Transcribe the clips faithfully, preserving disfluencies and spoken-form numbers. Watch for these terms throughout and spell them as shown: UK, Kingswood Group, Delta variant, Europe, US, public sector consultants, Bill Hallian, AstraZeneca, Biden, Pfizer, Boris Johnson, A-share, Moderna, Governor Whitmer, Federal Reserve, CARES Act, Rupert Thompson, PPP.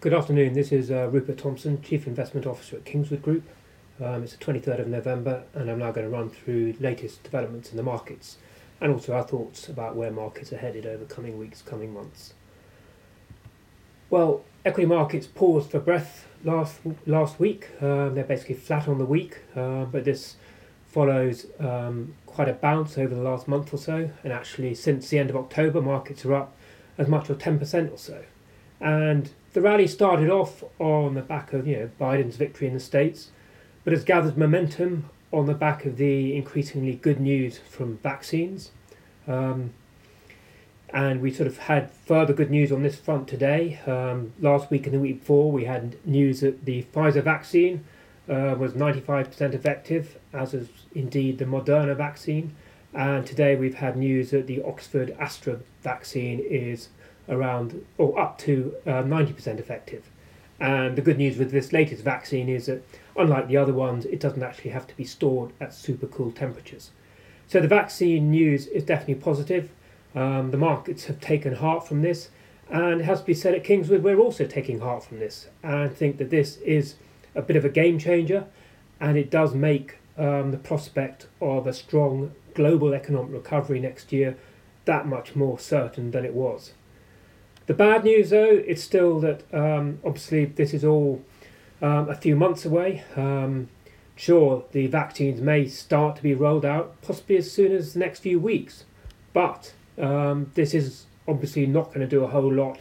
Good afternoon, this is uh, Rupert Thompson, Chief Investment Officer at Kingswood Group. Um, it's the twenty-third of November and I'm now going to run through latest developments in the markets and also our thoughts about where markets are headed over coming weeks, coming months. Well, equity markets paused for breath last last week. Um, they're basically flat on the week, uh, but this follows um, quite a bounce over the last month or so, and actually since the end of October markets are up as much as ten percent or so. And the rally started off on the back of you know Biden's victory in the States, but has gathered momentum on the back of the increasingly good news from vaccines. Um, and we sort of had further good news on this front today. Um, last week and the week before we had news that the Pfizer vaccine uh, was ninety-five percent effective, as is indeed the Moderna vaccine. And today we've had news that the Oxford Astra vaccine is around or up to uh, ninety percent effective. And the good news with this latest vaccine is that, unlike the other ones, it doesn't actually have to be stored at super cool temperatures. So the vaccine news is definitely positive. Um, the markets have taken heart from this, and it has to be said at Kingswood we're also taking heart from this and think that this is a bit of a game changer, and it does make um, the prospect of a strong global economic recovery next year that much more certain than it was. The bad news though is still that um, obviously this is all um, a few months away. Um, sure, the vaccines may start to be rolled out possibly as soon as the next few weeks, but Um, this is obviously not going to do a whole lot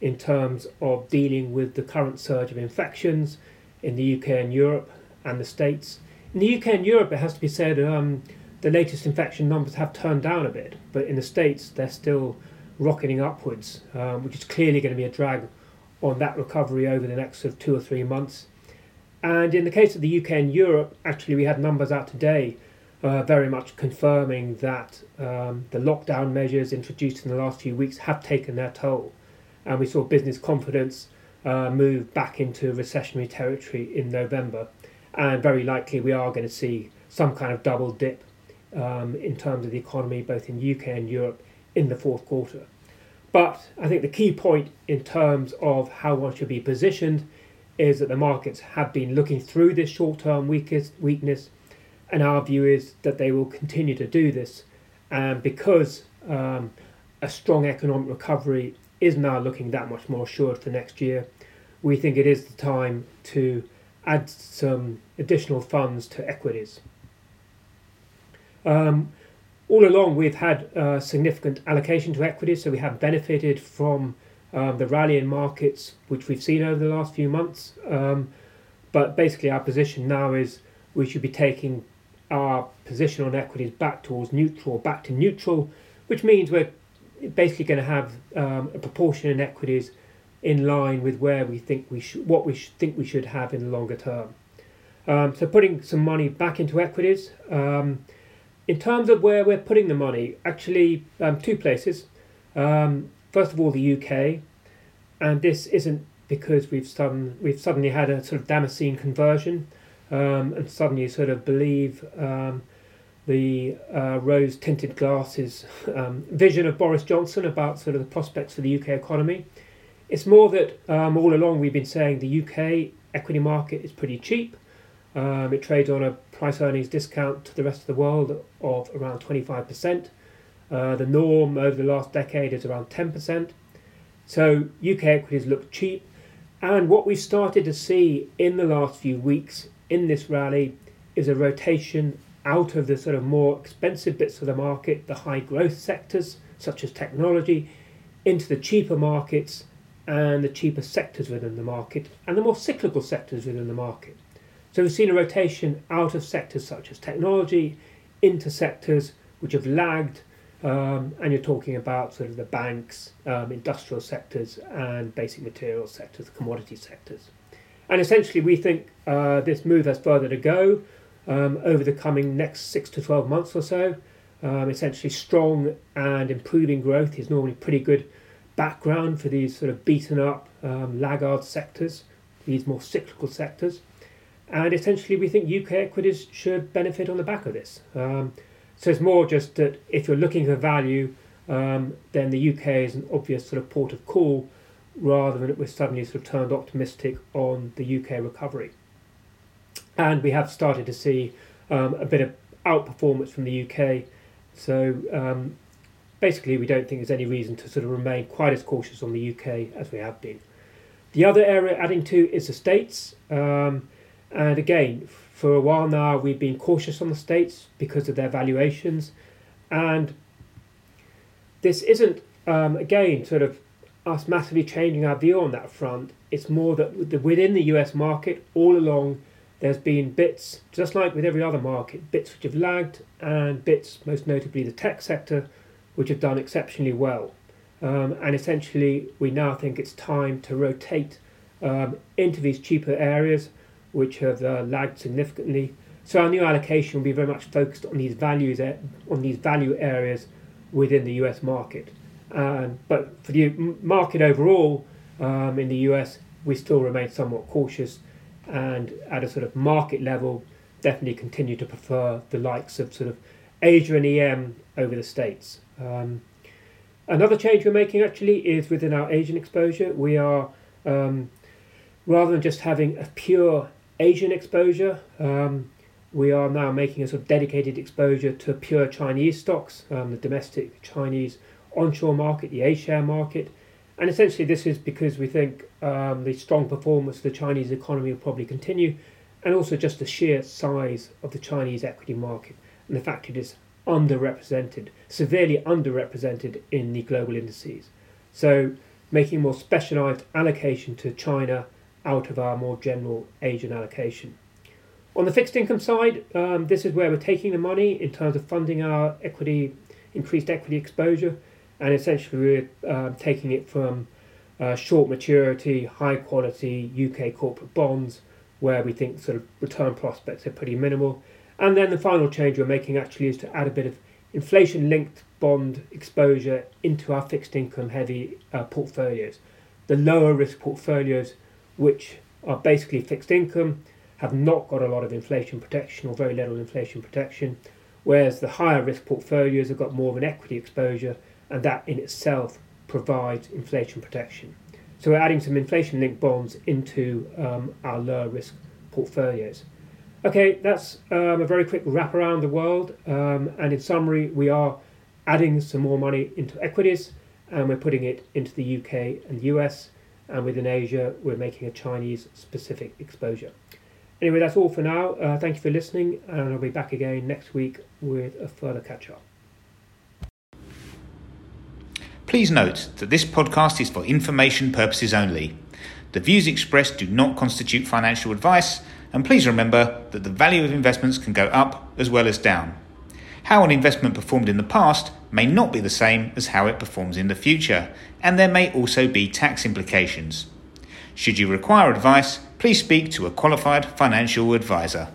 in terms of dealing with the current surge of infections in the U K and Europe and the States. In the U K and Europe, it has to be said, um, the latest infection numbers have turned down a bit, but in the States, they're still rocketing upwards, um, which is clearly going to be a drag on that recovery over the next sort of two or three months. And in the case of the U K and Europe, actually, we had numbers out today Uh, very much confirming that um, the lockdown measures introduced in the last few weeks have taken their toll. And we saw business confidence uh, move back into recessionary territory in November. And very likely we are going to see some kind of double dip um, in terms of the economy, both in U K and Europe, in the fourth quarter. But I think the key point in terms of how one should be positioned is that the markets have been looking through this short-term weakness, and our view is that they will continue to do this, and because um, a strong economic recovery is now looking that much more assured for next year, we think it is the time to add some additional funds to equities. Um, all along we've had a significant allocation to equities, so we have benefited from um, the rally in markets which we've seen over the last few months, um, but basically our position now is we should be taking our position on equities back towards neutral, back to neutral, which means we're basically going to have um, a proportion in equities in line with where we think we should, what we should think we should have in the longer term. Um, so putting some money back into equities. Um, in terms of where we're putting the money, actually um, two places. Um, first of all, the U K, and this isn't because we've sudden, we've suddenly had a sort of Damascene conversion. Um, and suddenly sort of believe um, the uh, rose-tinted glasses um, vision of Boris Johnson about sort of the prospects for the U K economy. It's more that um, all along we've been saying the U K equity market is pretty cheap. Um, it trades on a price-earnings discount to the rest of the world of around twenty-five percent. Uh, the norm over the last decade is around ten percent. So U K equities look cheap. And what we've started to see in the last few weeks in this rally is a rotation out of the sort of more expensive bits of the market, the high growth sectors such as technology, into the cheaper markets and the cheaper sectors within the market and the more cyclical sectors within the market. So we've seen a rotation out of sectors such as technology into sectors which have lagged, um, and you're talking about sort of the banks, um, industrial sectors and basic materials sectors, commodity sectors. And essentially, we think uh, this move has further to go um, over the coming next six to twelve months or so. Um, essentially, strong and improving growth is normally pretty good background for these sort of beaten up um, laggard sectors, these more cyclical sectors. And essentially, we think U K equities should benefit on the back of this. Um, so it's more just that if you're looking for value, um, then the U K is an obvious sort of port of call, rather than we're suddenly sort of turned optimistic on the U K recovery. And we have started to see um, a bit of outperformance from the U K. So um, basically, we don't think there's any reason to sort of remain quite as cautious on the U K as we have been. The other area adding to is the States. Um, and again, for a while now, we've been cautious on the States because of their valuations. And this isn't, um, again, sort of us massively changing our view on that front. It's more that within the U S market, all along, there's been bits, just like with every other market, bits which have lagged and bits, most notably the tech sector, which have done exceptionally well. Um, and essentially, we now think it's time to rotate um, into these cheaper areas, which have uh, lagged significantly. So our new allocation will be very much focused on these values, on these value areas within the U S market. Um, but for the market overall um, in the U S, we still remain somewhat cautious, and at a sort of market level, definitely continue to prefer the likes of sort of Asia and E M over the States. Um, another change we're making actually is within our Asian exposure. We are, um, rather than just having a pure Asian exposure, um, we are now making a sort of dedicated exposure to pure Chinese stocks, um, the domestic Chinese onshore market, the A-share market. And essentially this is because we think um, the strong performance of the Chinese economy will probably continue, and also just the sheer size of the Chinese equity market and the fact it is underrepresented, severely underrepresented in the global indices. So making more specialised allocation to China out of our more general Asian allocation. On the fixed income side, um, this is where we're taking the money in terms of funding our equity, increased equity exposure. And essentially we're um, taking it from uh, short maturity, high quality U K corporate bonds, where we think sort of return prospects are pretty minimal. And then the final change we're making actually is to add a bit of inflation-linked bond exposure into our fixed income heavy uh, portfolios. The lower risk portfolios, which are basically fixed income, have not got a lot of inflation protection or very little inflation protection, whereas the higher risk portfolios have got more of an equity exposure, and that in itself provides inflation protection. So we're adding some inflation-linked bonds into um, our lower risk portfolios. Okay, that's um, a very quick wrap around the world. Um, and in summary, we are adding some more money into equities, and we're putting it into the U K and U S. And within Asia, we're making a Chinese-specific exposure. Anyway, that's all for now. Uh, thank you for listening, and I'll be back again next week with a further catch-up. Please note that this podcast is for information purposes only. The views expressed do not constitute financial advice, and please remember that the value of investments can go up as well as down. How an investment performed in the past may not be the same as how it performs in the future, and there may also be tax implications. Should you require advice, please speak to a qualified financial advisor.